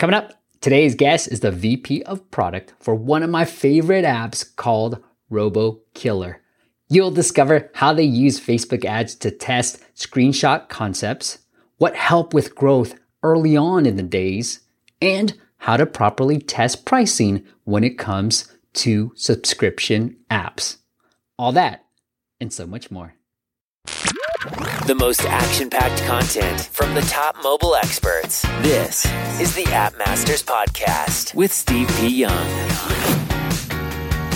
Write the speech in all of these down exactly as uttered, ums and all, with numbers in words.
Coming up, today's guest is the V P of Product for one of my favorite apps called RoboKiller. You'll discover how they use Facebook ads to test screenshot concepts, what helped with growth early on in the days, and how to properly test pricing when it comes to subscription apps. All that and so much more. The most action-packed content from the top mobile experts. This is the App Masters Podcast with Steve P. Young.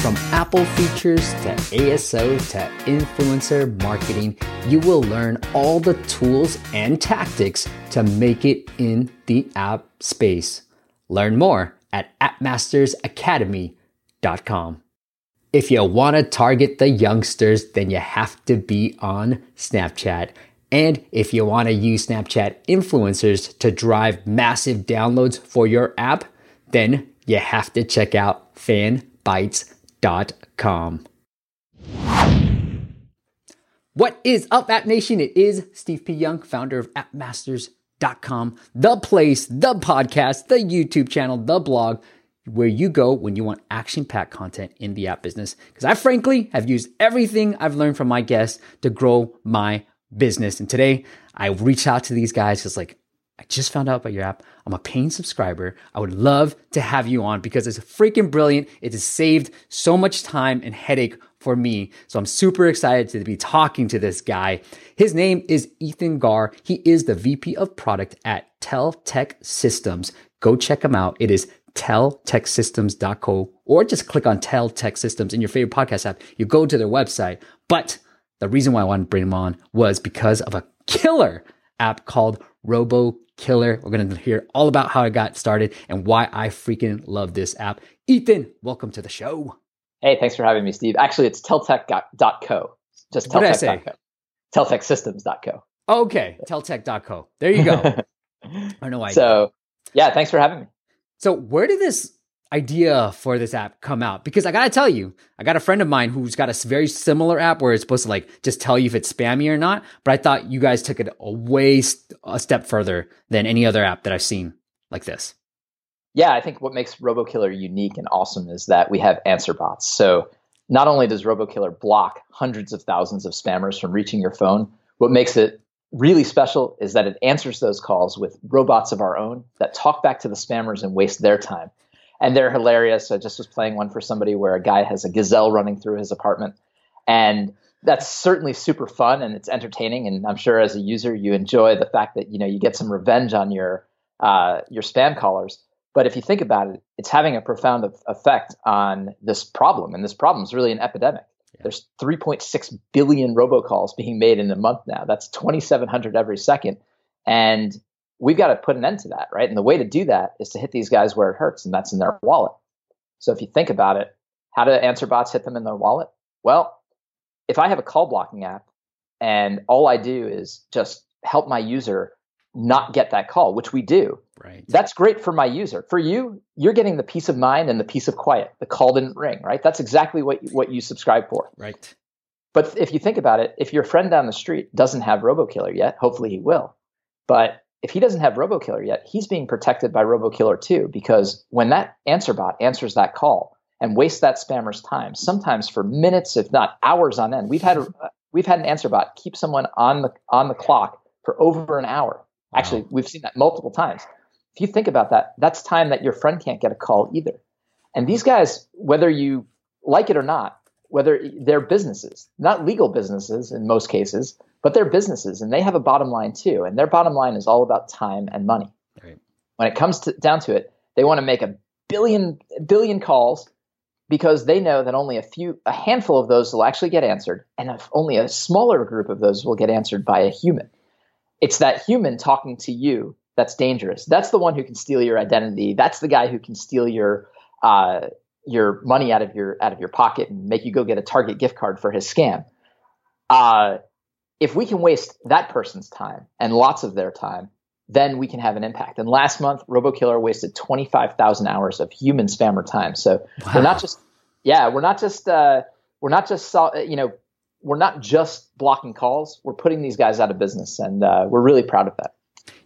From Apple features to A S O to influencer marketing, you will learn all the tools and tactics to make it in the app space. Learn more at app masters academy dot com. If you want to target the youngsters, then you have to be on Snapchat. And if you want to use Snapchat influencers to drive massive downloads for your app, then you have to check out fanbytes dot com. Dot com. What is up, App Nation? It is Steve P. Young, founder of app masters dot com, the place, the podcast, the YouTube channel, the blog, where you go when you want action-packed content in the app business. Because I frankly have used everything I've learned from my guests to grow my business. And today I reached out to these guys because, like, I just found out about your app. I'm a paying subscriber. I would love to have you on because it's freaking brilliant. It has saved so much time and headache for me. So I'm super excited to be talking to this guy. His name is Ethan Garr. He is the V P of Product at Teltech Systems. Go check him out. It is teltech systems dot co, or just click on Teltech Systems in your favorite podcast app. You go to their website. But the reason why I wanted to bring him on was because of a killer app called RoboKiller. We're going to hear all about how I got started and why I freaking love this app. Ethan, welcome to the show. Hey, thanks for having me, Steve. Actually, it's teltech dot co. Just teltech dot co. teltech systems dot co. Okay, teltech dot co. There you go. I don't know why. So, yeah, thanks for having me. So, where did this idea for this app come out? Because I got to tell you, I got a friend of mine who's got a very similar app where it's supposed to, like, just tell you if it's spammy or not. But I thought you guys took it a way st- a step further than any other app that I've seen like this. Yeah, I think what makes RoboKiller unique and awesome is that we have answer bots. So not only does RoboKiller block hundreds of thousands of spammers from reaching your phone, what makes it really special is that it answers those calls with robots of our own that talk back to the spammers and waste their time. And they're hilarious. I just was playing one for somebody where a guy has a gazelle running through his apartment. And that's certainly super fun and it's entertaining. And I'm sure as a user, you enjoy the fact that, you know, you get some revenge on your uh, your spam callers. But if you think about it, it's having a profound effect on this problem. And this problem is really an epidemic. Yeah. There's three point six billion robocalls being made in a month now. That's twenty-seven hundred every second. And we've got to put an end to that, right? And the way to do that is to hit these guys where it hurts, and that's in their wallet. So if you think about it, how do answer bots hit them in their wallet? Well, if I have a call blocking app and all I do is just help my user not get that call, which we do, right? That's great for my user. For you, you're getting the peace of mind and the peace of quiet. The call didn't ring, right? That's exactly what you, what you subscribe for. Right. But if you think about it, if your friend down the street doesn't have RoboKiller yet, hopefully he will, but if he doesn't have RoboKiller yet, he's being protected by RoboKiller too, because when that answer bot answers that call and wastes that spammer's time, sometimes for minutes, if not hours on end, we've had a, we've had an answer bot keep someone on the on the clock for over an hour. Wow. Actually, we've seen that multiple times. If you think about that, that's time that your friend can't get a call either. And these guys, whether you like it or not, whether they're businesses, not legal businesses in most cases, but they're businesses and they have a bottom line too. And their bottom line is all about time and money. Right. When it comes to, down to it, they want to make a billion, billion calls because they know that only a few, a handful of those will actually get answered. And if only a smaller group of those will get answered by a human. It's that human talking to you that's dangerous. That's the one who can steal your identity. That's the guy who can steal your, uh, your money out of your, out of your pocket and make you go get a Target gift card for his scam. Uh, If we can waste that person's time and lots of their time, then we can have an impact. And last month, RoboKiller wasted twenty-five thousand hours of human spammer time. So wow. we're not just, yeah, we're not just, uh, we're not just, you know, we're not just blocking calls. We're putting these guys out of business, and uh, we're really proud of that.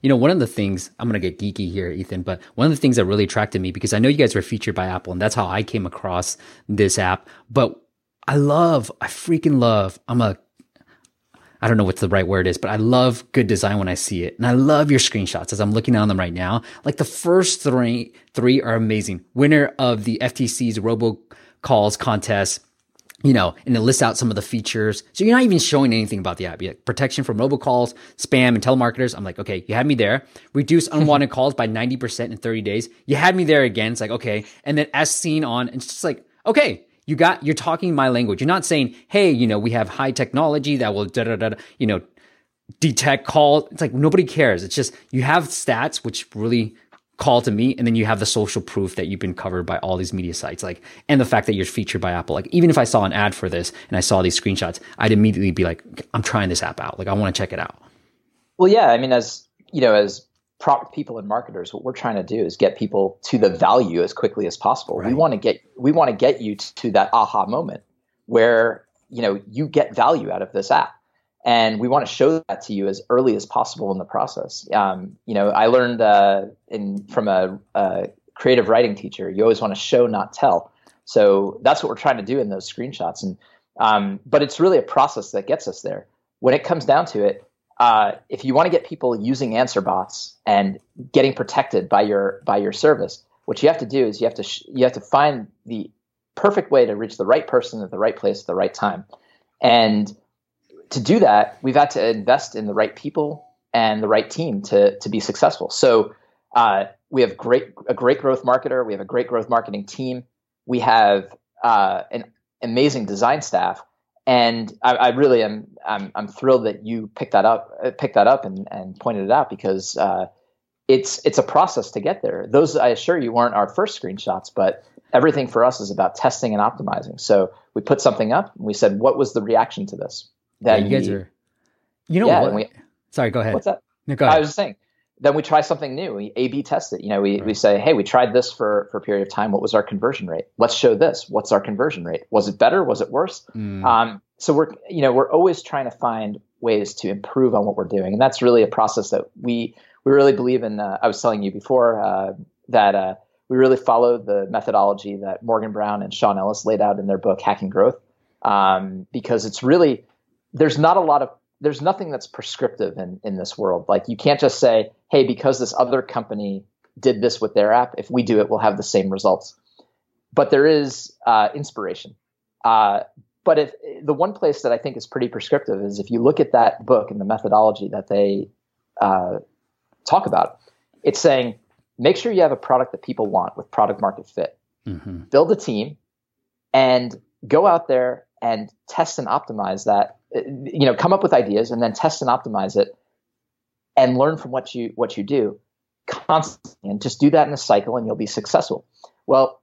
you know, one of the things, I'm going to get geeky here, Ethan, but one of the things that really attracted me, because I know you guys were featured by Apple and that's how I came across this app, but I love, I freaking love, I'm a, I don't know what the right word is, but I love good design when I see it. And I love your screenshots as I'm looking on them right now. Like the first three, three are amazing. Winner of the F T C's RoboCalls contest, you know, and it lists out some of the features. So you're not even showing anything about the app yet. Protection from robocalls, spam, and telemarketers. I'm like, okay, you had me there. Reduce unwanted calls by ninety percent in thirty days. You had me there again. It's like, okay. And then as seen on, it's just like, okay. You got, you're talking my language. You're not saying, hey, you know, we have high technology that will, da, da, da, you know, detect call. It's like, nobody cares. It's just, you have stats, which really call to me. And then you have the social proof that you've been covered by all these media sites, like, and the fact that you're featured by Apple. Like, even if I saw an ad for this and I saw these screenshots, I'd immediately be like, I'm trying this app out. Like, I want to check it out. Well, yeah. I mean, as, you know, as product people and marketers, what we're trying to do is get people to the value as quickly as possible. Right. We want to get we want to get you to that aha moment where, you know, you get value out of this app, and we want to show that to you as early as possible in the process. Um, you know, I learned uh, in from a, a creative writing teacher, you always want to show, not tell. So that's what we're trying to do in those screenshots, and um, but it's really a process that gets us there. When it comes down to it. Uh, if you want to get people using answer bots and getting protected by your by your service, what you have to do is you have to sh- you have to find the perfect way to reach the right person at the right place at the right time. And to do that, we've had to invest in the right people and the right team to to be successful. So uh, we have great a great growth marketer. We have a great growth marketing team. We have uh, an amazing design staff. And I, I really am I'm, I'm thrilled that you picked that up, picked that up, and, and pointed it out, because uh, it's it's a process to get there. Those, I assure you, weren't our first screenshots, but everything for us is about testing and optimizing. So we put something up, and we said, "What was the reaction to this?" That yeah, you guys we, are, you know, yeah, what? We, sorry, go ahead. What's that? No, go ahead. I was just saying. Then we try something new. We A B test it. You know, we, right. we say, hey, we tried this for, for a period of time. What was our conversion rate? Let's show this. What's our conversion rate? Was it better? Was it worse? Mm. Um, so we're, you know, we're always trying to find ways to improve on what we're doing. And that's really a process that we, we really believe in. Uh, I was telling you before uh, that uh, we really follow the methodology that Morgan Brown and Sean Ellis laid out in their book, Hacking Growth, um, because it's really, there's not a lot of, there's nothing that's prescriptive in, in this world. Like, you can't just say, hey, because this other company did this with their app, if we do it, we'll have the same results. But there is uh, inspiration. Uh, but if the one place that I think is pretty prescriptive is if you look at that book and the methodology that they uh, talk about, it's saying, make sure you have a product that people want with product market fit. Mm-hmm. Build a team and go out there and test and optimize that. You know, come up with ideas and then test and optimize it, and learn from what you what you do constantly, and just do that in a cycle, and you'll be successful. Well,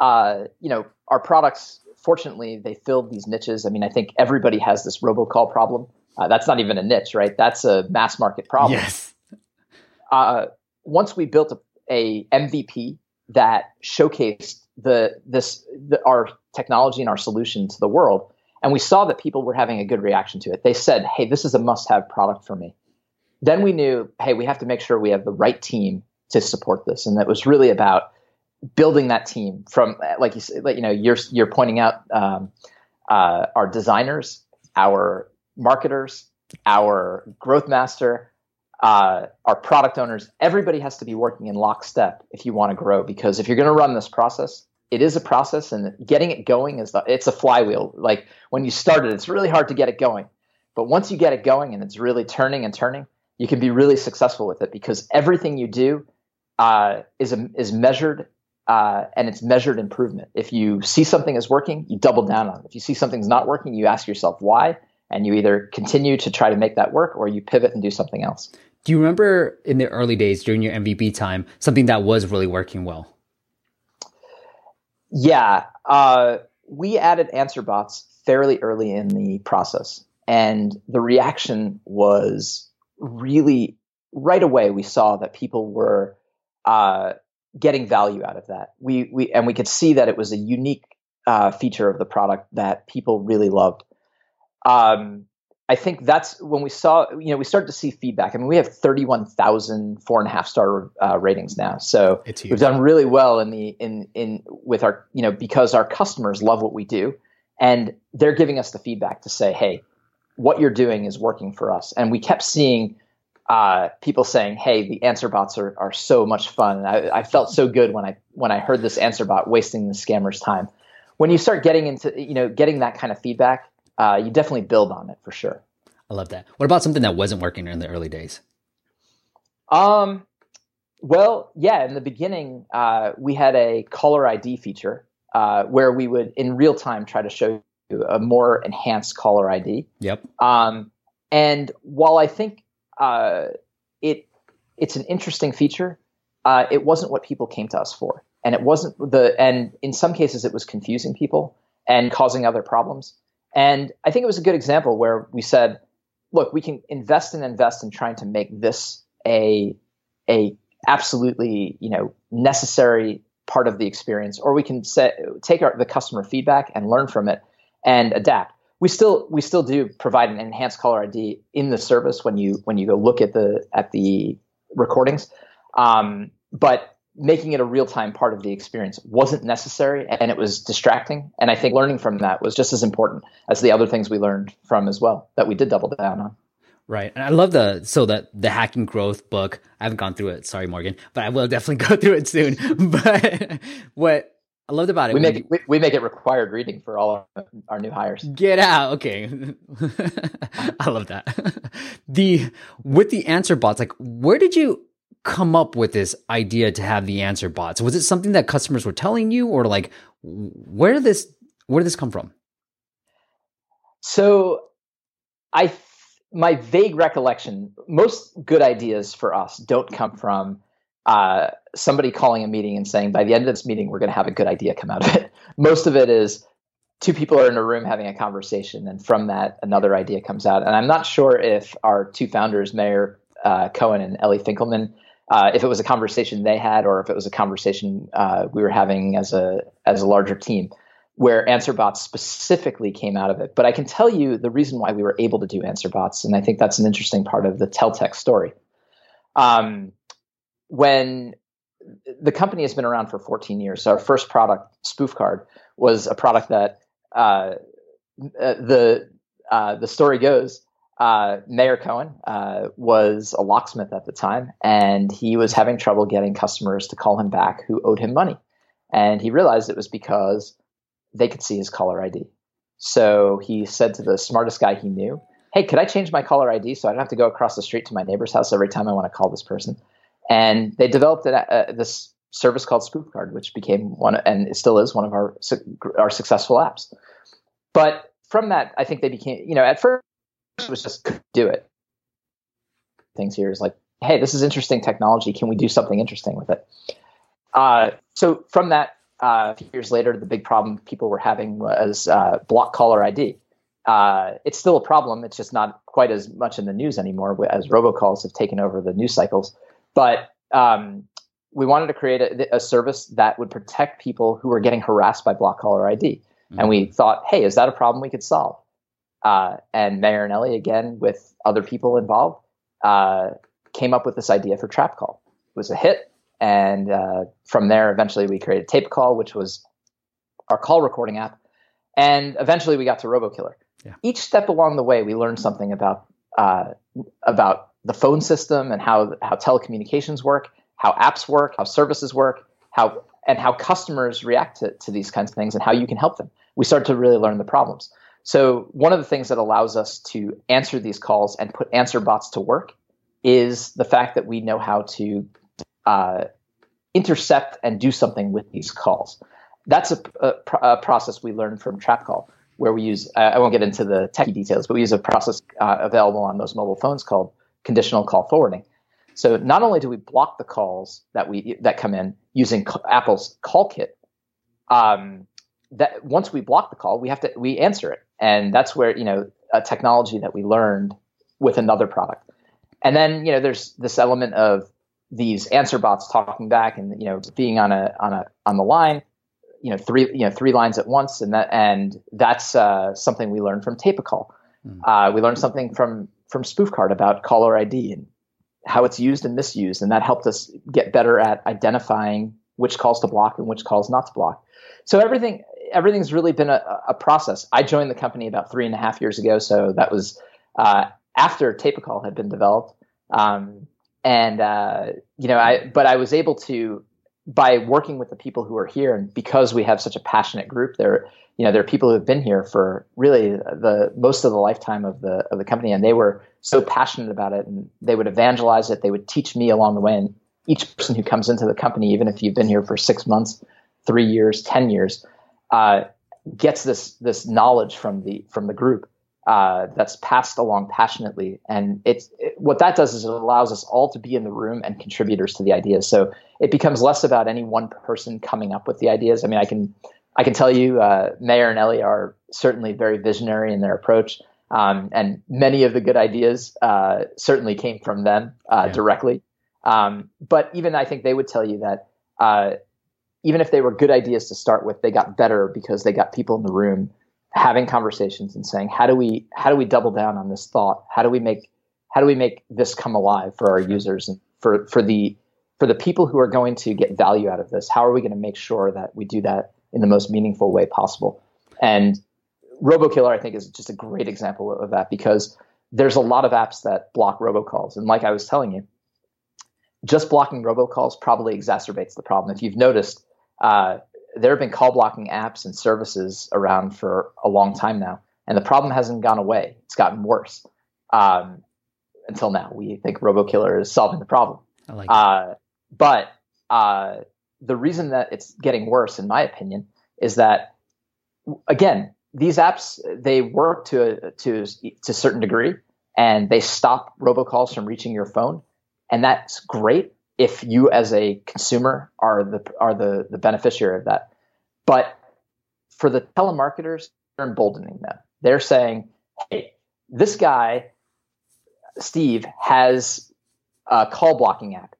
uh, you know, our products, fortunately, they filled these niches. I mean, I think everybody has this robocall problem. Uh, that's not even a niche, right? That's a mass market problem. Yes. Uh, once we built a, a M V P that showcased the this the, our technology and our solution to the world. And we saw that people were having a good reaction to it. They said, hey, this is a must-have product for me. Then we knew, hey, we have to make sure we have the right team to support this. And that was really about building that team from, like you said, you know, you're, you're pointing out um, uh, our designers, our marketers, our growth master, uh, our product owners. Everybody has to be working in lockstep if you want to grow, because if you're going to run this process, it is a process, and getting it going is the, it's a flywheel. Like, when you start it, it's really hard to get it going. But once you get it going and it's really turning and turning, you can be really successful with it, because everything you do uh, is, a, is measured uh, and it's measured improvement. If you see something is working, you double down on it. If you see something's not working, you ask yourself why, and you either continue to try to make that work, or you pivot and do something else. Do you remember in the early days during your M V P time, something that was really working well? Yeah, uh, we added answer bots fairly early in the process, and the reaction was really right away. We saw that people were uh, getting value out of that. We we and we could see that it was a unique uh, feature of the product that people really loved. Um, I think that's when we saw, you know, we started to see feedback. I mean, we have thirty-one thousand four and a half star uh, ratings now. So we've done really well in the, in, in with our, you know, because our customers love what we do and they're giving us the feedback to say, hey, what you're doing is working for us. And we kept seeing uh, people saying, hey, the answer bots are, are so much fun. And I, I felt so good when I, when I heard this answer bot wasting the scammer's time. When you start getting into, you know, getting that kind of feedback, Uh, you definitely build on it for sure. I love that. What about something that wasn't working in the early days? Um, well, yeah, in the beginning, uh, we had a caller I D feature uh, where we would, in real time, try to show you a more enhanced caller I D. Yep. Um, and while I think uh, it it's an interesting feature, uh, it wasn't what people came to us for, and it wasn't the and in some cases it was confusing people and causing other problems. And I think it was a good example where we said, look, we can invest and invest in trying to make this a, a absolutely, you know, necessary part of the experience, or we can set, take our, the customer feedback and learn from it and adapt. We still, we still do provide an enhanced caller I D in the service when you, when you go look at the, at the recordings. Um, but making it a real-time part of the experience wasn't necessary, and it was distracting. And I think learning from that was just as important as the other things we learned from as well, that we did double down on. Right. And I love the, so that the Hacking Growth book, I haven't gone through it. Sorry, Morgan, but I will definitely go through it soon. But what I loved about it. We make it, we, we make it required reading for all our, our new hires. Get out. Okay. I love that. The, with the answer bots, like where did you come up with this idea to have the answer bots? Was it something that customers were telling you, or like, where did this, where did this come from? So I, my vague recollection, most good ideas for us don't come from uh, somebody calling a meeting and saying, by the end of this meeting, we're going to have a good idea come out of it. Most of it is two people are in a room having a conversation. And from that, another idea comes out. And I'm not sure if our two founders, Mayor uh, Cohen and Ellie Finkelman, Uh, if it was a conversation they had, or if it was a conversation uh, we were having as a as a larger team, where answer bots specifically came out of it. But I can tell you the reason why we were able to do answer bots, and I think that's an interesting part of the Teltech story. Um, when the company has been around for fourteen years, so our first product, SpoofCard, was a product that uh, the uh, the story goes. Uh, Mayor Cohen uh, was a locksmith at the time, and he was having trouble getting customers to call him back who owed him money. And he realized it was because they could see his caller I D. So he said to the smartest guy he knew, hey, could I change my caller I D so I don't have to go across the street to my neighbor's house every time I want to call this person? And they developed an, uh, this service called SpoofCard, which became one, and it still is one of our, our successful apps. But from that, I think they became, you know, at first, was just do it. Things here is like, hey, this is interesting technology. Can we do something interesting with it? Uh, so from that, uh, a few years later, the big problem people were having was uh, block caller I D. Uh, it's still a problem. It's just not quite as much in the news anymore, as robocalls have taken over the news cycles. But um, we wanted to create a, a service that would protect people who were getting harassed by block caller I D. Mm-hmm. And we thought, hey, is that a problem we could solve? Uh, and Mayor and Ellie, again, with other people involved, uh, came up with this idea for TrapCall. It was a hit. And uh, from there, eventually we created Tape Call, which was our call recording app. And eventually we got to RoboKiller. Yeah. Each step along the way, we learned something about uh, about the phone system and how, how telecommunications work, how apps work, how services work, how and how customers react to, to these kinds of things and how you can help them. We started to really learn the problems. So one of the things that allows us to answer these calls and put answer bots to work is the fact that we know how to uh, intercept and do something with these calls. That's a, a, a process we learned from TrapCall, where we use, uh, I won't get into the techie details, but we use a process uh, available on those mobile phones called conditional call forwarding. So not only do we block the calls that we that come in using Apple's CallKit, um, that once we block the call, we have to we answer it. And that's where, you know, a technology that we learned with another product. And then, you know, there's this element of these answer bots talking back and, you know, being on a on a on the line, you know, three you know three lines at once, and that and that's uh, something we learned from Tape Call. Mm. Uh, we learned something from from SpoofCard about caller I D and how it's used and misused, and that helped us get better at identifying which calls to block and which calls not to block. So everything everything's really been a, a process. I joined the company about three and a half years ago, so that was uh, after Tape Call had been developed. Um, and uh, you know, I but I was able to, by working with the people who are here, and because we have such a passionate group, there, you know, there are people who have been here for really the most of the lifetime of the of the company, and they were so passionate about it, and they would evangelize it. They would teach me along the way, and each person who comes into the company, even if you've been here for six months, three years, ten years, uh, gets this this knowledge from the from the group uh, that's passed along passionately, and it's it, what that does is it allows us all to be in the room and contributors to the ideas. So it becomes less about any one person coming up with the ideas. I mean, I can, I can tell you, uh, Mayor and Ellie are certainly very visionary in their approach, um, and many of the good ideas uh, certainly came from them uh, yeah. directly. Um, but even I think they would tell you that uh, even if they were good ideas to start with, they got better because they got people in the room having conversations and saying, how do we how do we double down on this thought? How do we make how do we make this come alive for our users and for for the For the people who are going to get value out of this? How are we going to make sure that we do that in the most meaningful way possible? And RoboKiller, I think, is just a great example of that, because there's a lot of apps that block robocalls. And like I was telling you, just blocking robocalls probably exacerbates the problem. If you've noticed, uh, there have been call blocking apps and services around for a long time now, and the problem hasn't gone away. It's gotten worse. Um, until now, we think RoboKiller is solving the problem. I like that. Uh, But uh, the reason that it's getting worse, in my opinion, is that, again, these apps, they work to a, to to a certain degree, and they stop robocalls from reaching your phone, and that's great if you as a consumer are the are the, the beneficiary of that. But for the telemarketers, they're emboldening them. They're saying, "Hey, this guy, Steve, has a call blocking app.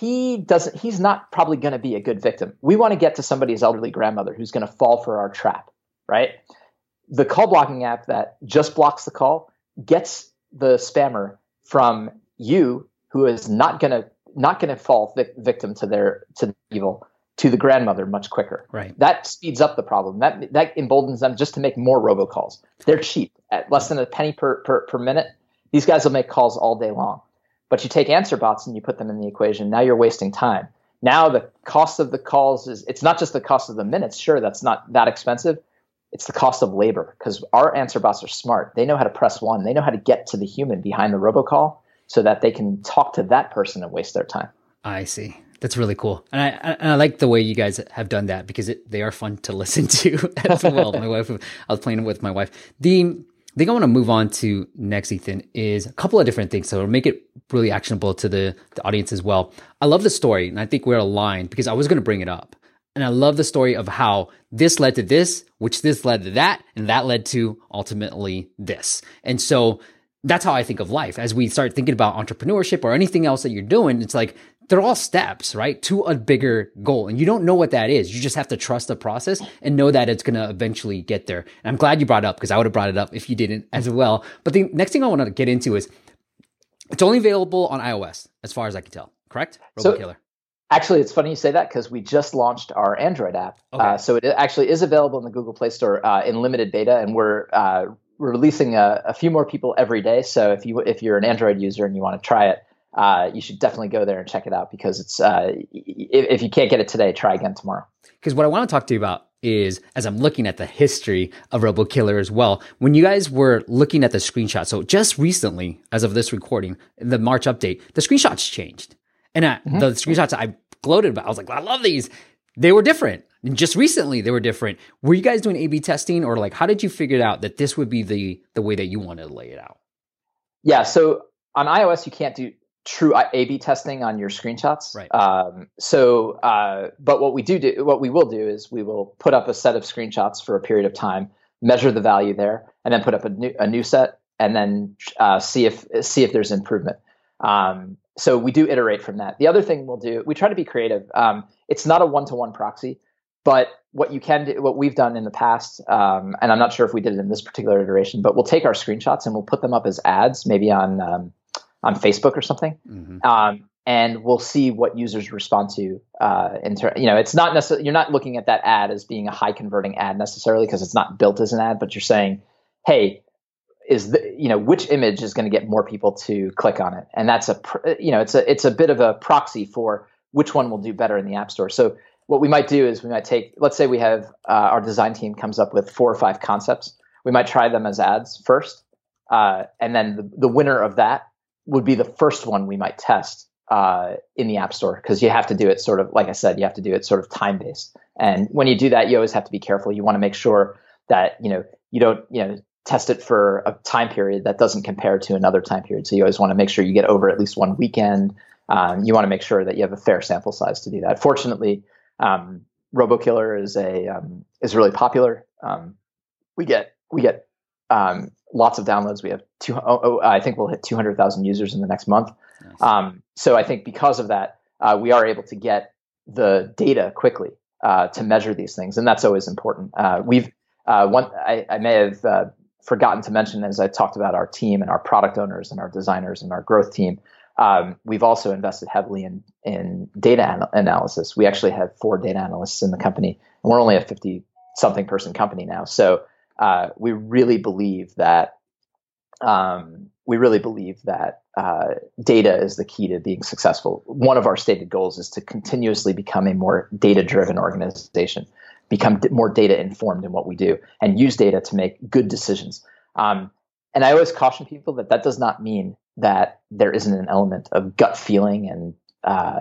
He doesn't, he's not probably going to be a good victim. We want to get to somebody's elderly grandmother who's going to fall for our trap," right? The call blocking app that just blocks the call gets the spammer from you, who is not going to, not going to fall vic- victim to their, to the evil, to the grandmother much quicker. Right. That speeds up the problem. That, that emboldens them just to make more robocalls. They're cheap at less than a penny per, per, per minute. These guys will make calls all day long. But you take answer bots and you put them in the equation. Now you're wasting time. Now the cost of the calls is, it's not just the cost of the minutes. Sure, that's not that expensive. It's the cost of labor, because our answer bots are smart. They know how to press one. They know how to get to the human behind the robocall so that they can talk to that person and waste their time. I see. That's really cool. And I, and I like the way you guys have done that, because it, they are fun to listen to as well. My wife, I was playing with my wife. The... I think I want to move on to next, Ethan, is a couple of different things. So it'll make it really actionable to the, the audience as well. I love the story, and I think we're aligned, because I was going to bring it up. And I love the story of how this led to this, which this led to that, and that led to ultimately this. And so that's how I think of life. As we start thinking about entrepreneurship or anything else that you're doing, it's like, they're all steps, right, to a bigger goal. And you don't know what that is. You just have to trust the process and know that it's going to eventually get there. And I'm glad you brought it up, because I would have brought it up if you didn't as well. But the next thing I want to get into is, it's only available on iOS, as far as I can tell, correct? RoboKiller. So, actually, it's funny you say that, because we just launched our Android app. Okay. Uh, so it actually is available in the Google Play Store uh, in limited beta, and we're uh, we're releasing a, a few more people every day. So if you if you're an Android user and you want to try it, Uh, you should definitely go there and check it out, because it's uh, if, if you can't get it today, try again tomorrow. Because what I want to talk to you about is, as I'm looking at the history of RoboKiller as well, when you guys were looking at the screenshot, so just recently, as of this recording, the March update, the screenshots changed. And I, mm-hmm. the screenshots I gloated about, I was like, I love these. They were different. And just recently, they were different. Were you guys doing A B testing, or like, how did you figure it out that this would be the, the way that you wanted to lay it out? Yeah, so on iOS, you can't do true A B testing on your screenshots. Right. Um, so, uh, but what we do do, what we will do is we will put up a set of screenshots for a period of time, measure the value there, and then put up a new, a new set, and then uh, see if, see if there's improvement. Um, so we do iterate from that. The other thing we'll do, we try to be creative. Um, it's not a one-to-one proxy. But what you can do, what we've done in the past, um, and I'm not sure if we did it in this particular iteration, but we'll take our screenshots and we'll put them up as ads, maybe on um, on Facebook or something, mm-hmm. um, and we'll see what users respond to. Uh, in ter- you know, it's not necessarily, you're not looking at that ad as being a high converting ad necessarily because it's not built as an ad, but you're saying, hey, is the, you know, which image is going to get more people to click on it, and that's a pr- you know, it's a it's a bit of a proxy for which one will do better in the App Store. So what we might do is we might take, let's say we have uh, our design team comes up with four or five concepts. We might try them as ads first. Uh, and then the, the winner of that would be the first one we might test uh, in the App Store. Because you have to do it sort of, like I said, you have to do it sort of time-based. And when you do that, you always have to be careful. You want to make sure that, you know, you don't, you know, test it for a time period that doesn't compare to another time period. So you always want to make sure you get over at least one weekend. Um, you want to make sure that you have a fair sample size to do that. Fortunately, Um, RoboKiller is a um, is really popular. Um, we get we get um, lots of downloads. We have two. Oh, oh, I think we'll hit two hundred thousand users in the next month. Nice. Um, so I think because of that, uh, we are able to get the data quickly uh, to measure these things, and that's always important. Uh, we've uh, one. I, I may have uh, forgotten to mention as I talked about our team and our product owners and our designers and our growth team. Um, we've also invested heavily in, in data anal- analysis. We actually have four data analysts in the company, and we're only a fifty-something person company now. So uh, we really believe that um, we really believe that uh, data is the key to being successful. One of our stated goals is to continuously become a more data-driven organization, become d- more data-informed in what we do, and use data to make good decisions. Um, and I always caution people that that does not mean that there isn't an element of gut feeling and uh,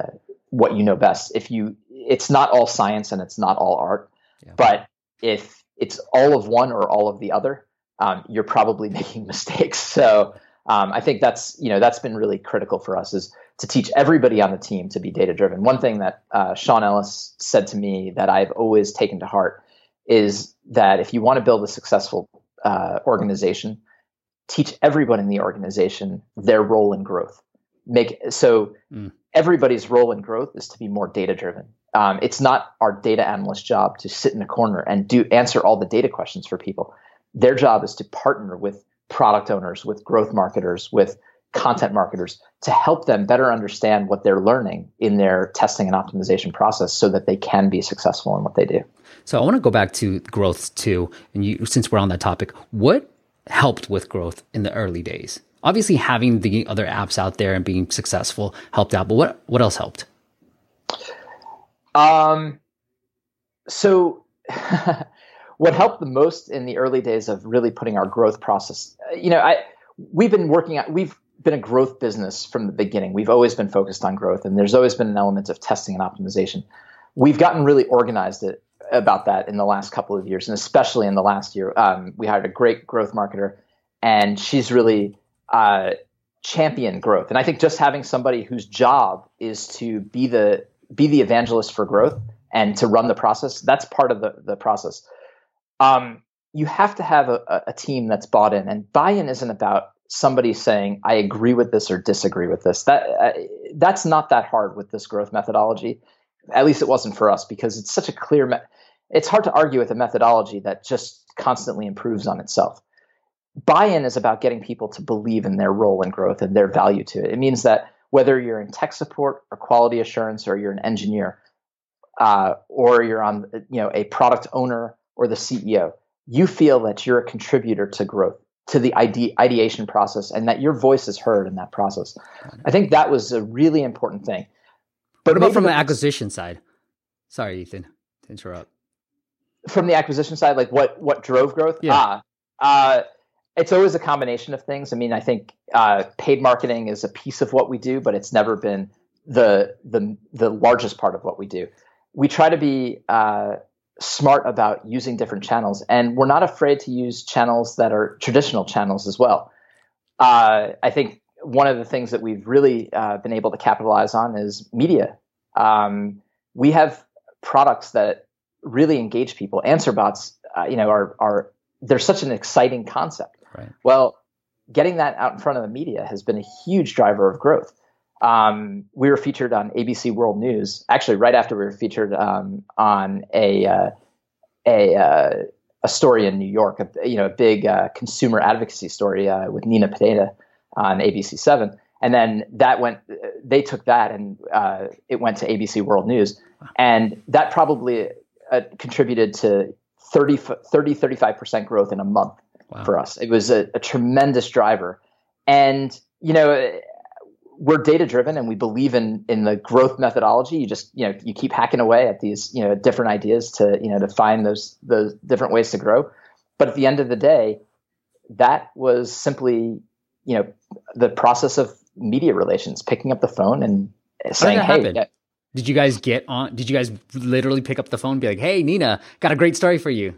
what you know best. If you, it's not all science and it's not all art, yeah. But if it's all of one or all of the other, um, you're probably making mistakes. So um, I think that's, you know, that's been really critical for us is to teach everybody on the team to be data driven. One thing that uh, Sean Ellis said to me that I've always taken to heart is that if you want to build a successful uh, organization, teach everyone in the organization their role in growth. Make so mm. everybody's role in growth is to be more data driven. Um, it's not our data analyst job to sit in a corner and do answer all the data questions for people. Their job is to partner with product owners, with growth marketers, with content marketers to help them better understand what they're learning in their testing and optimization process so that they can be successful in what they do. So I want to go back to growth too. And you, since we're on that topic, what helped with growth in the early days? Obviously, having the other apps out there and being successful helped out, but what what else helped? Um, so what helped the most in the early days of really putting our growth process, you know, I we've been working at, we've been a growth business from the beginning. We've always been focused on growth, and there's always been an element of testing and optimization. We've gotten really organized at about that in the last couple of years, and especially in the last year. Um, we hired a great growth marketer, and she's really uh, championed growth. And I think just having somebody whose job is to be the be the evangelist for growth and to run the process, that's part of the, the process. Um, you have to have a, a team that's bought in, and buy-in isn't about somebody saying, I agree with this or disagree with this. That uh, that's not that hard with this growth methodology. At least it wasn't for us, because it's such a clear me- it's hard to argue with a methodology that just constantly improves on itself. Buy-in is about getting people to believe in their role in growth and their value to it. It means that whether you're in tech support or quality assurance, or you're an engineer, uh, or you're on, you know, a product owner or the C E O, you feel that you're a contributor to growth, to the ide- ideation process, and that your voice is heard in that process. I think that was a really important thing. But what about from the acquisition side? Sorry, Ethan, to interrupt. From the acquisition side, like what, what drove growth? Yeah. Ah, uh, it's always a combination of things. I mean, I think uh, paid marketing is a piece of what we do, but it's never been the the the largest part of what we do. We try to be uh, smart about using different channels, and we're not afraid to use channels that are traditional channels as well. Uh, I think one of the things that we've really uh, been able to capitalize on is media. Um, we have products that really engage people. Answer bots, uh, you know, are are they're such an exciting concept. Right. Well, getting that out in front of the media has been a huge driver of growth. Um, we were featured on A B C World News, actually right after we were featured um, on a uh, a, uh, a story in New York, a, you know, a big uh, consumer advocacy story uh, with Nina Pineda on A B C seven. And then that went, they took that and uh, it went to A B C World News. And that probably uh, contributed to thirty, thirty, thirty-five percent growth in a month. Wow. For us. It was a, a tremendous driver. And, you know, we're data driven and we believe in, in the growth methodology. You just, you know, you keep hacking away at these, you know, different ideas to, you know, to find those, those different ways to grow. But at the end of the day, that was simply, you know, the process of media relations, picking up the phone and saying, hey, yeah. Did you guys get on, did you guys literally pick up the phone and be like, hey, Nina, got a great story for you?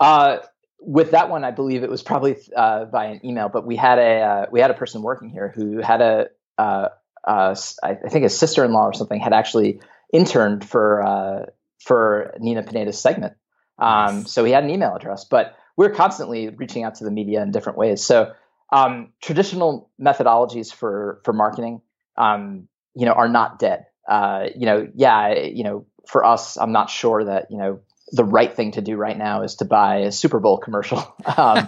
Uh, With that one, I believe it was probably uh, by an email, but we had a uh, we had a person working here who had a uh, uh, I think his sister-in-law or something had actually interned for uh, for Nina Pineda's segment, um, nice. So he had an email address. But we're constantly reaching out to the media in different ways. So um, traditional methodologies for for marketing, um, you know, are not dead. Uh, you know, yeah, you know, for us, I'm not sure that you know. the right thing to do right now is to buy a Super Bowl commercial. Um,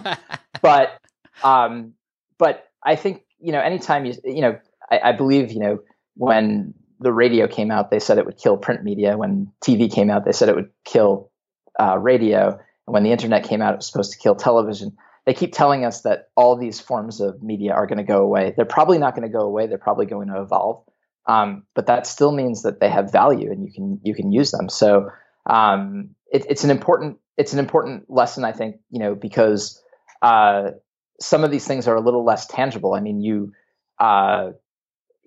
but, um, but I think, you know, anytime you, you know, I, I believe, you know, when the radio came out, they said it would kill print media. When T V came out, they said it would kill uh, radio. And when the internet came out, it was supposed to kill television. They keep telling us that all these forms of media are going to go away. They're probably not going to go away. They're probably going to evolve. Um, but that still means that they have value and you can, you can use them. So, um, It, it's an important it's an important lesson, I think, you know, because uh, some of these things are a little less tangible. I mean, you uh,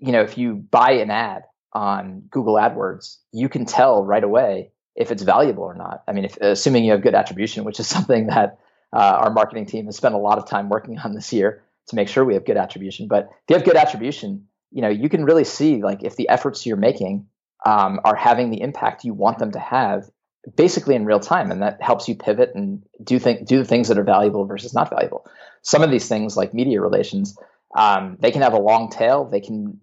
you know, if you buy an ad on Google AdWords, you can tell right away if it's valuable or not. I mean, if, assuming you have good attribution, which is something that uh, our marketing team has spent a lot of time working on this year to make sure we have good attribution. But if you have good attribution, you know, you can really see like if the efforts you're making um, are having the impact you want them to have. Basically in real time, and that helps you pivot and do think do the things that are valuable versus not valuable. Some of these things, like media relations, um, they can have a long tail. They can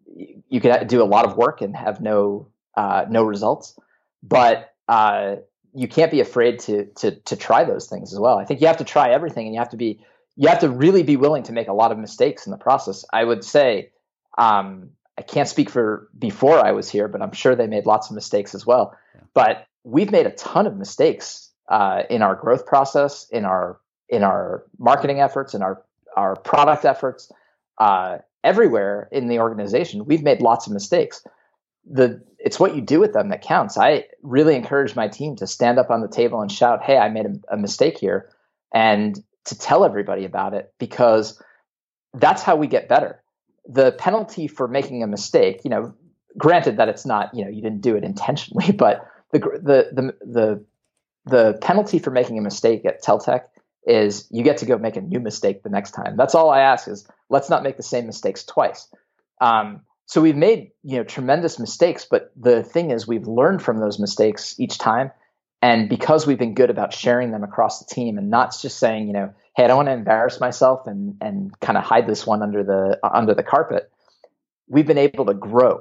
you can do a lot of work and have no uh, no results, but uh, you can't be afraid to to to try those things as well. I think you have to try everything, and you have to be you have to really be willing to make a lot of mistakes in the process. I would say um, I can't speak for before I was here, but I'm sure they made lots of mistakes as well. Yeah. But we've made a ton of mistakes uh, in our growth process, in our in our marketing efforts, in our our product efforts, uh, everywhere in the organization. We've made lots of mistakes. The it's what you do with them that counts. I really encourage my team to stand up on the table and shout, "Hey, I made a, a mistake here," and to tell everybody about it, because that's how we get better. The penalty for making a mistake, you know, granted that it's not, you know, you didn't do it intentionally, but The, the the the penalty for making a mistake at Teltech is you get to go make a new mistake the next time. That's all I ask is let's not make the same mistakes twice. Um, so we've made you know tremendous mistakes, but the thing is we've learned from those mistakes each time. And because we've been good about sharing them across the team and not just saying you know hey I don't want to embarrass myself and and kind of hide this one under the uh, under the carpet, we've been able to grow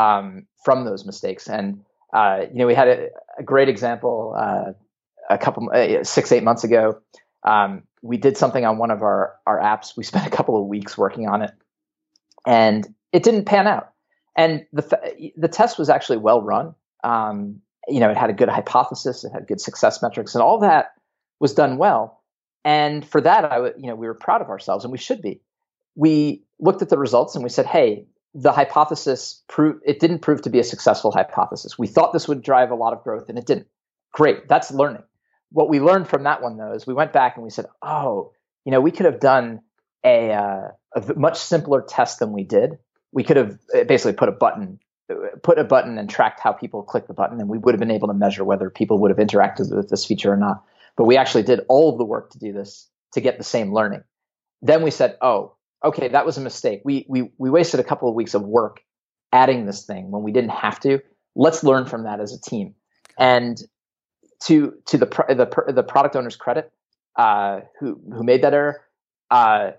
um, from those mistakes and. Uh, you know, we had a, a great example uh, a couple uh, six, eight months ago. Um, we did something on one of our, our apps. We spent a couple of weeks working on it, and it didn't pan out. And the the test was actually well run. Um, you know, it had a good hypothesis, it had good success metrics, and all that was done well. And for that, I would you know we were proud of ourselves, and we should be. We looked at the results and we said, hey. The hypothesis proved it didn't prove to be a successful hypothesis. We thought this would drive a lot of growth and it didn't. Great. That's learning. What we learned from that one though, is we went back and we said, oh, you know, we could have done a, uh, a much simpler test than we did. We could have basically put a button, put a button and tracked how people click the button. And we would have been able to measure whether people would have interacted with this feature or not, but we actually did all of the work to do this to get the same learning. Then we said, oh, okay, that was a mistake. We we we wasted a couple of weeks of work adding this thing when we didn't have to. Let's learn from that as a team. And to to the the the product owner's credit, uh, who who made that error, uh,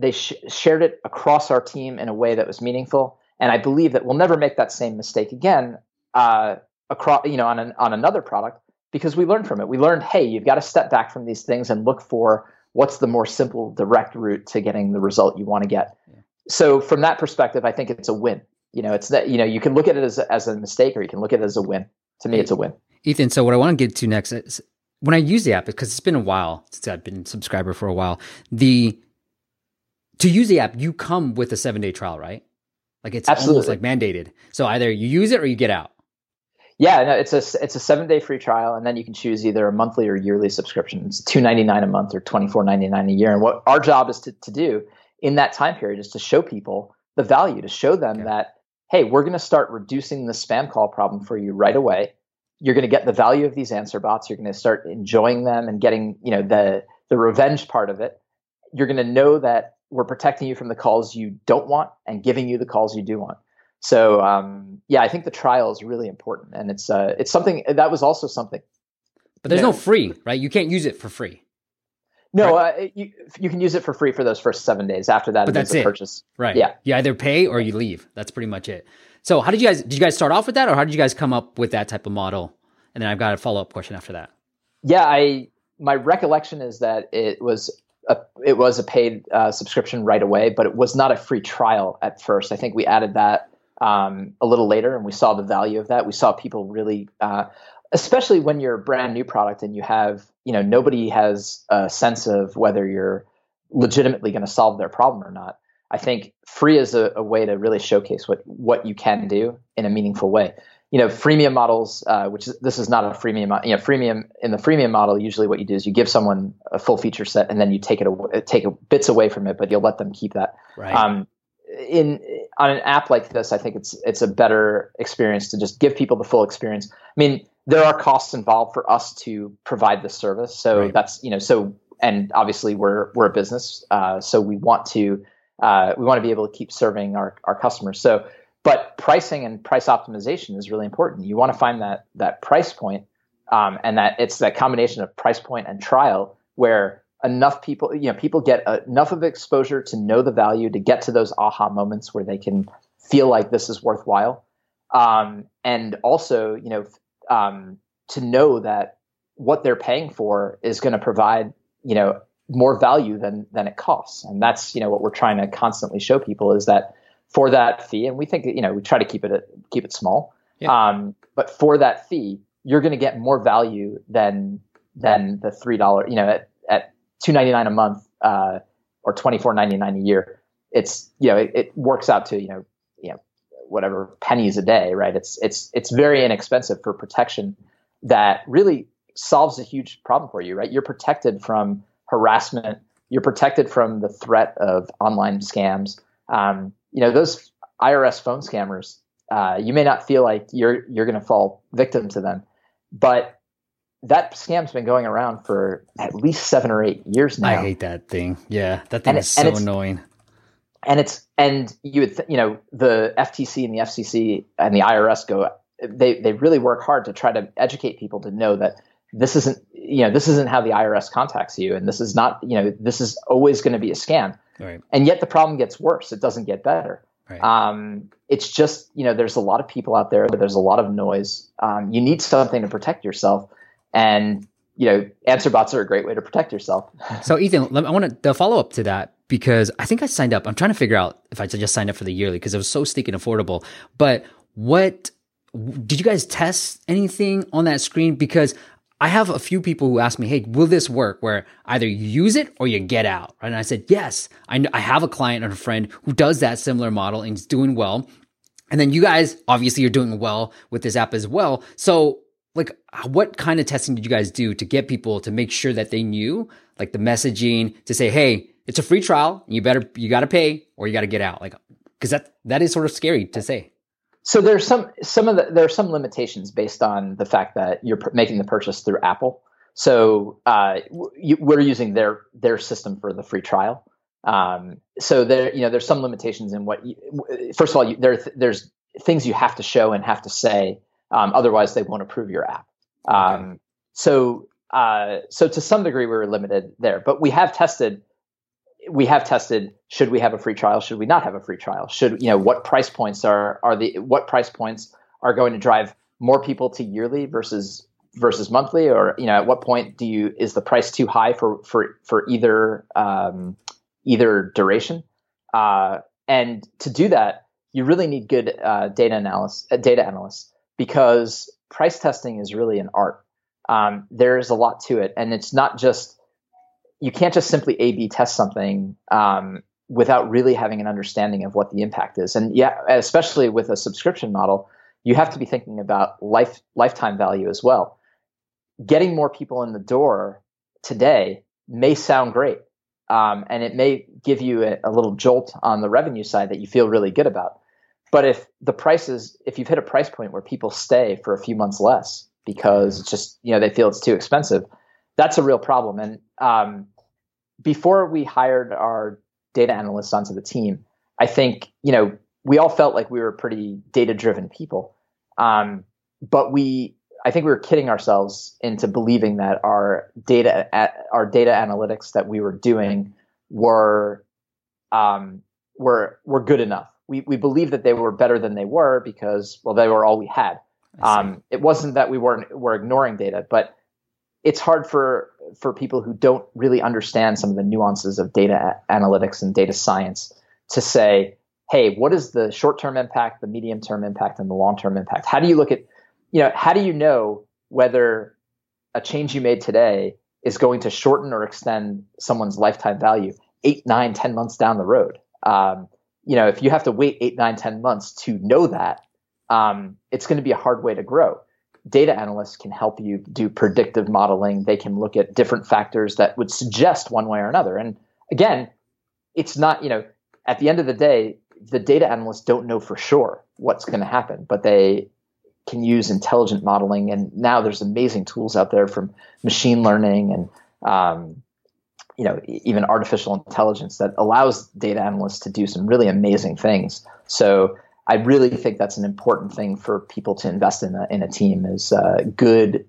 they sh- shared it across our team in a way that was meaningful. And I believe that we'll never make that same mistake again uh, across, you know, on an, on another product, because we learned from it. We learned, hey, you've got to step back from these things and look for what's the more simple, direct route to getting the result you want to get. Yeah. So from that perspective, I think it's a win. You know, it's that, you know, you can look at it as as a mistake, or you can look at it as a win. To me, it's a win. Ethan, so what I want to get to next is when I use the app, because it's been a while since I've been a subscriber for a while, the to use the app, you come with a seven day trial, right? Like it's Absolutely. Almost like mandated. So either you use it or you get out. Yeah, no, it's a it's a seven day free trial, and then you can choose either a monthly or yearly subscription. It's two ninety-nine a month or twenty-four ninety-nine a year. And what our job is to, to do in that time period is to show people the value, to show them okay. that, hey, we're going to start reducing the spam call problem for you right away. You're going to get the value of these answer bots. You're going to start enjoying them and getting, you know, the the revenge part of it. You're going to know that we're protecting you from the calls you don't want and giving you the calls you do want. So, um, yeah, I think the trial is really important, and it's uh, it's something that was also something. But there's you know, no free, right? You can't use it for free. No, right? uh, you you can use it for free for those first seven days. After that, but that's a it. Purchase, right? Yeah, you either pay or you leave. That's pretty much it. So, how did you guys did you guys start off with that, or how did you guys come up with that type of model? And then I've got a follow up question after that. Yeah, I my recollection is that it was. A, it was a paid uh, subscription right away, but it was not a free trial at first. I think we added that um, a little later, and we saw the value of that. We saw people really, uh, especially when you're a brand new product and you have, you know, nobody has a sense of whether you're legitimately going to solve their problem or not. I think free is a, a way to really showcase what what you can do in a meaningful way. You know, freemium models, uh, which is, this is not a freemium, you know, freemium in the freemium model, usually what you do is you give someone a full feature set and then you take it, away, take bits away from it, but you'll let them keep that. Right. Um, in, on an app like this, I think it's, it's a better experience to just give people the full experience. I mean, there are costs involved for us to provide the service. So right. that's, you know, so, and obviously we're, we're a business. Uh, so we want to, uh, we want to be able to keep serving our, our customers. So, but pricing and price optimization is really important. You want to find that that price point, um, and that it's that combination of price point and trial where enough people, you know, people get enough of exposure to know the value, to get to those aha moments where they can feel like this is worthwhile, um, and also, you know, um, to know that what they're paying for is going to provide, you know, more value than than it costs. And that's, you know, what we're trying to constantly show people is that. For that fee, and we think, you know, we try to keep it keep it small. Yeah. Um, but for that fee, you're going to get more value than than the three dollar, you know, at, at two ninety-nine a month uh, or twenty-four ninety-nine a year. It's you know, it, it works out to you know, you know, whatever pennies a day, right? It's it's it's very inexpensive for protection that really solves a huge problem for you, right? You're protected from harassment. You're protected from the threat of online scams. Um, You know, those I R S phone scammers, uh, you may not feel like you're you're going to fall victim to them, but that scam's been going around for at least seven or eight years now. I hate that thing. Yeah, that thing and is it, so annoying. And it's and you would th- you know the F T C and the F C C and the I R S go they they really work hard to try to educate people to know that this isn't you know this isn't how the I R S contacts you, and this is not you know this is always going to be a scam. Right. And yet the problem gets worse. It doesn't get better. Right. Um, it's just, you know, there's a lot of people out there. There's a lot of noise. Um, you need something to protect yourself. And, you know, answer bots are a great way to protect yourself. So Ethan, I want to follow up to that because I think I signed up. I'm trying to figure out if I just signed up for the yearly because it was so stinking affordable. But what, did you guys test anything on that screen? Because I have a few people who ask me, hey, will this work where either you use it or you get out? Right? And I said, yes, I, I have a client and a friend who does that similar model and is doing well. And then you guys, obviously you're doing well with this app as well. So like what kind of testing did you guys do to get people to make sure that they knew like the messaging to say, hey, it's a free trial. And you better, you got to pay or you got to get out. Like, cause that, that is sort of scary to say. So there's some some of the, there are some limitations based on the fact that you're pr- making the purchase through Apple. So uh, w- we're using their their system for the free trial. Um, so there you know there's some limitations in what you, first of all you, there there's things you have to show and have to say, um, otherwise they won't approve your app. Um, okay. So uh, so to some degree we were limited there, but we have tested. we have tested, should we have a free trial? Should we not have a free trial? Should, you know, what price points are, are the, what price points are going to drive more people to yearly versus, versus monthly? Or, you know, at what point do you, is the price too high for, for, for either, um, either duration? Uh, and to do that, you really need good, uh, data analysts, uh, data analysts, because price testing is really an art. Um, there's a lot to it, and it's not just, you can't just simply A B test something um, without really having an understanding of what the impact is. And yeah, especially with a subscription model, you have to be thinking about life lifetime value as well. Getting more people in the door today may sound great, um, and it may give you a, a little jolt on the revenue side that you feel really good about. But if the prices, if you've hit a price point where people stay for a few months less, because it's just, you know, they feel it's too expensive, that's a real problem. And um, before we hired our data analysts onto the team, I think, you know, we all felt like we were pretty data-driven people. Um, but we, I think we were kidding ourselves into believing that our data, our data analytics that we were doing were, um, were, were good enough. We, we believed that they were better than they were because, well, they were all we had. Um, it wasn't that we weren't were ignoring data, but it's hard for for people who don't really understand some of the nuances of data analytics and data science to say, hey, what is the short-term impact, the medium-term impact, and the long-term impact? How do you look at, you know, how do you know whether a change you made today is going to shorten or extend someone's lifetime value eight, nine, ten months down the road? Um, you know, if you have to wait eight, nine, ten months to know that, Um, it's going to be a hard way to grow. Data analysts can help you do predictive modeling. They can look at different factors that would suggest one way or another. And again, it's not, you know, at the end of the day, the data analysts don't know for sure what's going to happen, but they can use intelligent modeling. And now there's amazing tools out there from machine learning and, um, you know, even artificial intelligence that allows data analysts to do some really amazing things. So I really think that's an important thing for people to invest in a, in a team is uh, good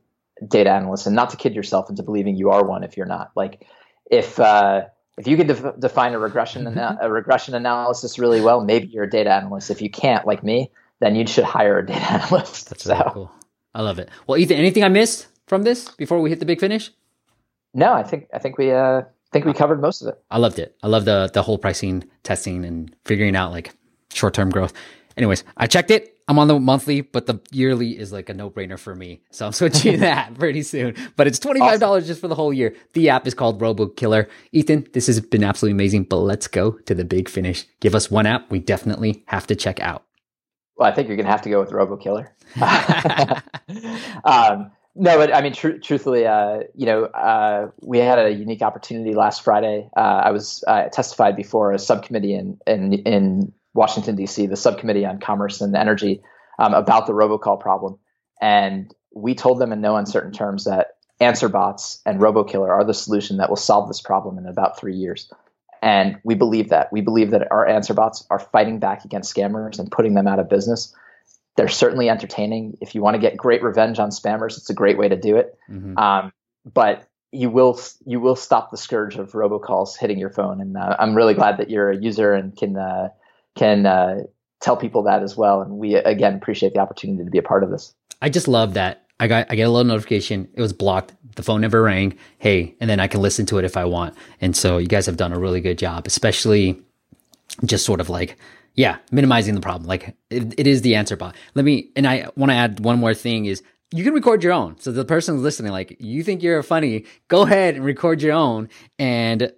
data analysts, and not to kid yourself into believing you are one if you're not. Like, if uh, if you can def- define a regression ana- a regression analysis really well, maybe you're a data analyst. If you can't, like me, then you should hire a data analyst. That's so really cool. I love it. Well, Ethan, anything I missed from this before we hit the big finish? No, I think I think we uh, think we covered most of it. I loved it. I love the the whole pricing, testing, and figuring out like short term growth. Anyways, I checked it. I'm on the monthly, but the yearly is like a no-brainer for me. So I'm switching that pretty soon. But it's twenty-five dollars awesome. Just for the whole year. The app is called RoboKiller. Ethan, this has been absolutely amazing, but let's go to the big finish. Give us one app we definitely have to check out. Well, I think you're going to have to go with RoboKiller. um, no, but I mean, tr- truthfully, uh, you know, uh, we had a unique opportunity last Friday. Uh, I was uh, testified before a subcommittee in in, in Washington, D C, the subcommittee on commerce and energy, um, about the robocall problem. And we told them in no uncertain terms that answer bots and RoboKiller are the solution that will solve this problem in about three years. And we believe that. We believe that our answer bots are fighting back against scammers and putting them out of business. They're certainly entertaining. If you want to get great revenge on spammers, it's a great way to do it. Mm-hmm. Um, but you will you will stop the scourge of robocalls hitting your phone. And uh, I'm really glad that you're a user and can uh, can uh, tell people that as well. And we, again, appreciate the opportunity to be a part of this. I just love that. I got, I get a little notification. It was blocked. The phone never rang. Hey, and then I can listen to it if I want. And so you guys have done a really good job, especially just sort of like, yeah, minimizing the problem. Like it, it is the answer bot. Let me, and I want to add one more thing is, you can record your own. So the person's listening, like, you think you're funny, go ahead and record your own and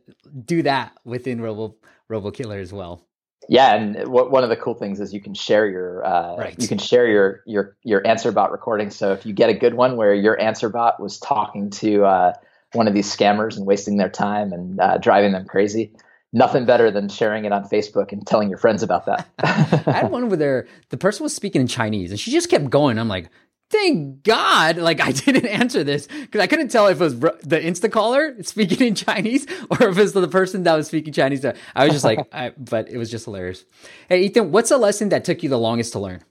do that within Robo, RoboKiller as well. Yeah, and w- one of the cool things is you can share your uh, right. you can share your your your answer bot recording. So if you get a good one where your answer bot was talking to uh, one of these scammers and wasting their time and uh, driving them crazy, nothing better than sharing it on Facebook and telling your friends about that. I had one where there, the person was speaking in Chinese and she just kept going. I'm like, thank God, like I didn't answer this because I couldn't tell if it was the Instacaller speaking in Chinese or if it was the person that was speaking Chinese. I was just like, I, but it was just hilarious. Hey, Ethan, what's a lesson that took you the longest to learn?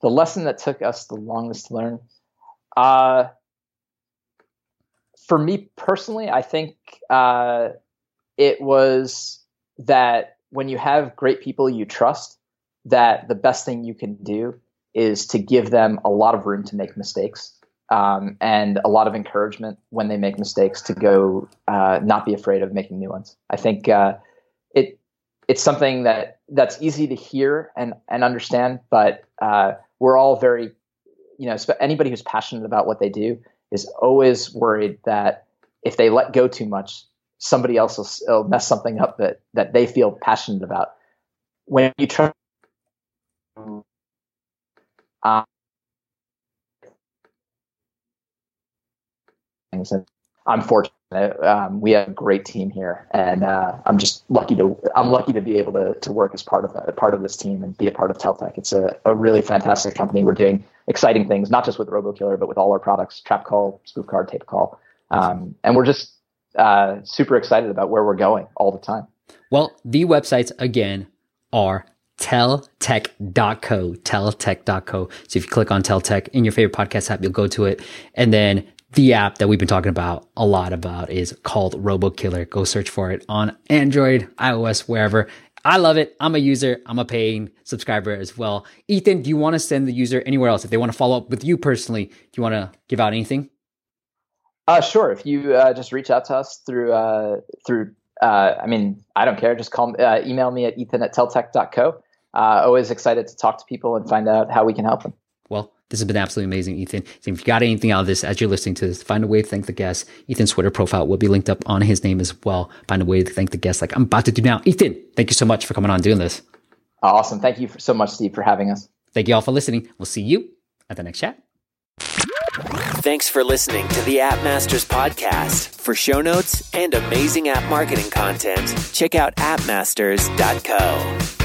The lesson that took us the longest to learn? Uh, for me personally, I think uh, it was that when you have great people you trust, that the best thing you can do is to give them a lot of room to make mistakes, um, and a lot of encouragement when they make mistakes to go, uh, not be afraid of making new ones. I think uh, it it's something that that's easy to hear and, and understand, but uh, we're all very, you know, anybody who's passionate about what they do is always worried that if they let go too much, somebody else will mess something up that, that they feel passionate about. When you try um, I'm fortunate. Um, we have a great team here, and uh, I'm just lucky to I'm lucky to be able to to work as part of that, part of this team and be a part of Teltech. It's a, a really fantastic company. We're doing exciting things, not just with RoboKiller, but with all our products: TrapCall, SpoofCard, Tape Call, um, and we're just uh, super excited about where we're going all the time. Well, the websites again are teltech dot co, teltech dot co. So if you click on Teltech in your favorite podcast app, you'll go to it, and then the app that we've been talking about a lot about is called RoboKiller. Go search for it on Android, iOS, wherever. I love it. I'm a user. I'm a paying subscriber as well. Ethan, do you want to send the user anywhere else? If they want to follow up with you personally, do you want to give out anything? Uh, sure. If you uh, just reach out to us through, uh, through uh, I mean, I don't care. Just call, uh, email me at ethan at teltech dot co. Uh, always excited to talk to people and find out how we can help them. Well, this has been absolutely amazing, Ethan. So if you got anything out of this as you're listening to this, find a way to thank the guest. Ethan's Twitter profile will be linked up on his name as well. Find a way to thank the guest like I'm about to do now. Ethan, thank you so much for coming on and doing this. Awesome. Thank you so much, Steve, for having us. Thank you all for listening. We'll see you at the next chat. Thanks for listening to the App Masters Podcast. For show notes and amazing app marketing content, check out app masters dot co.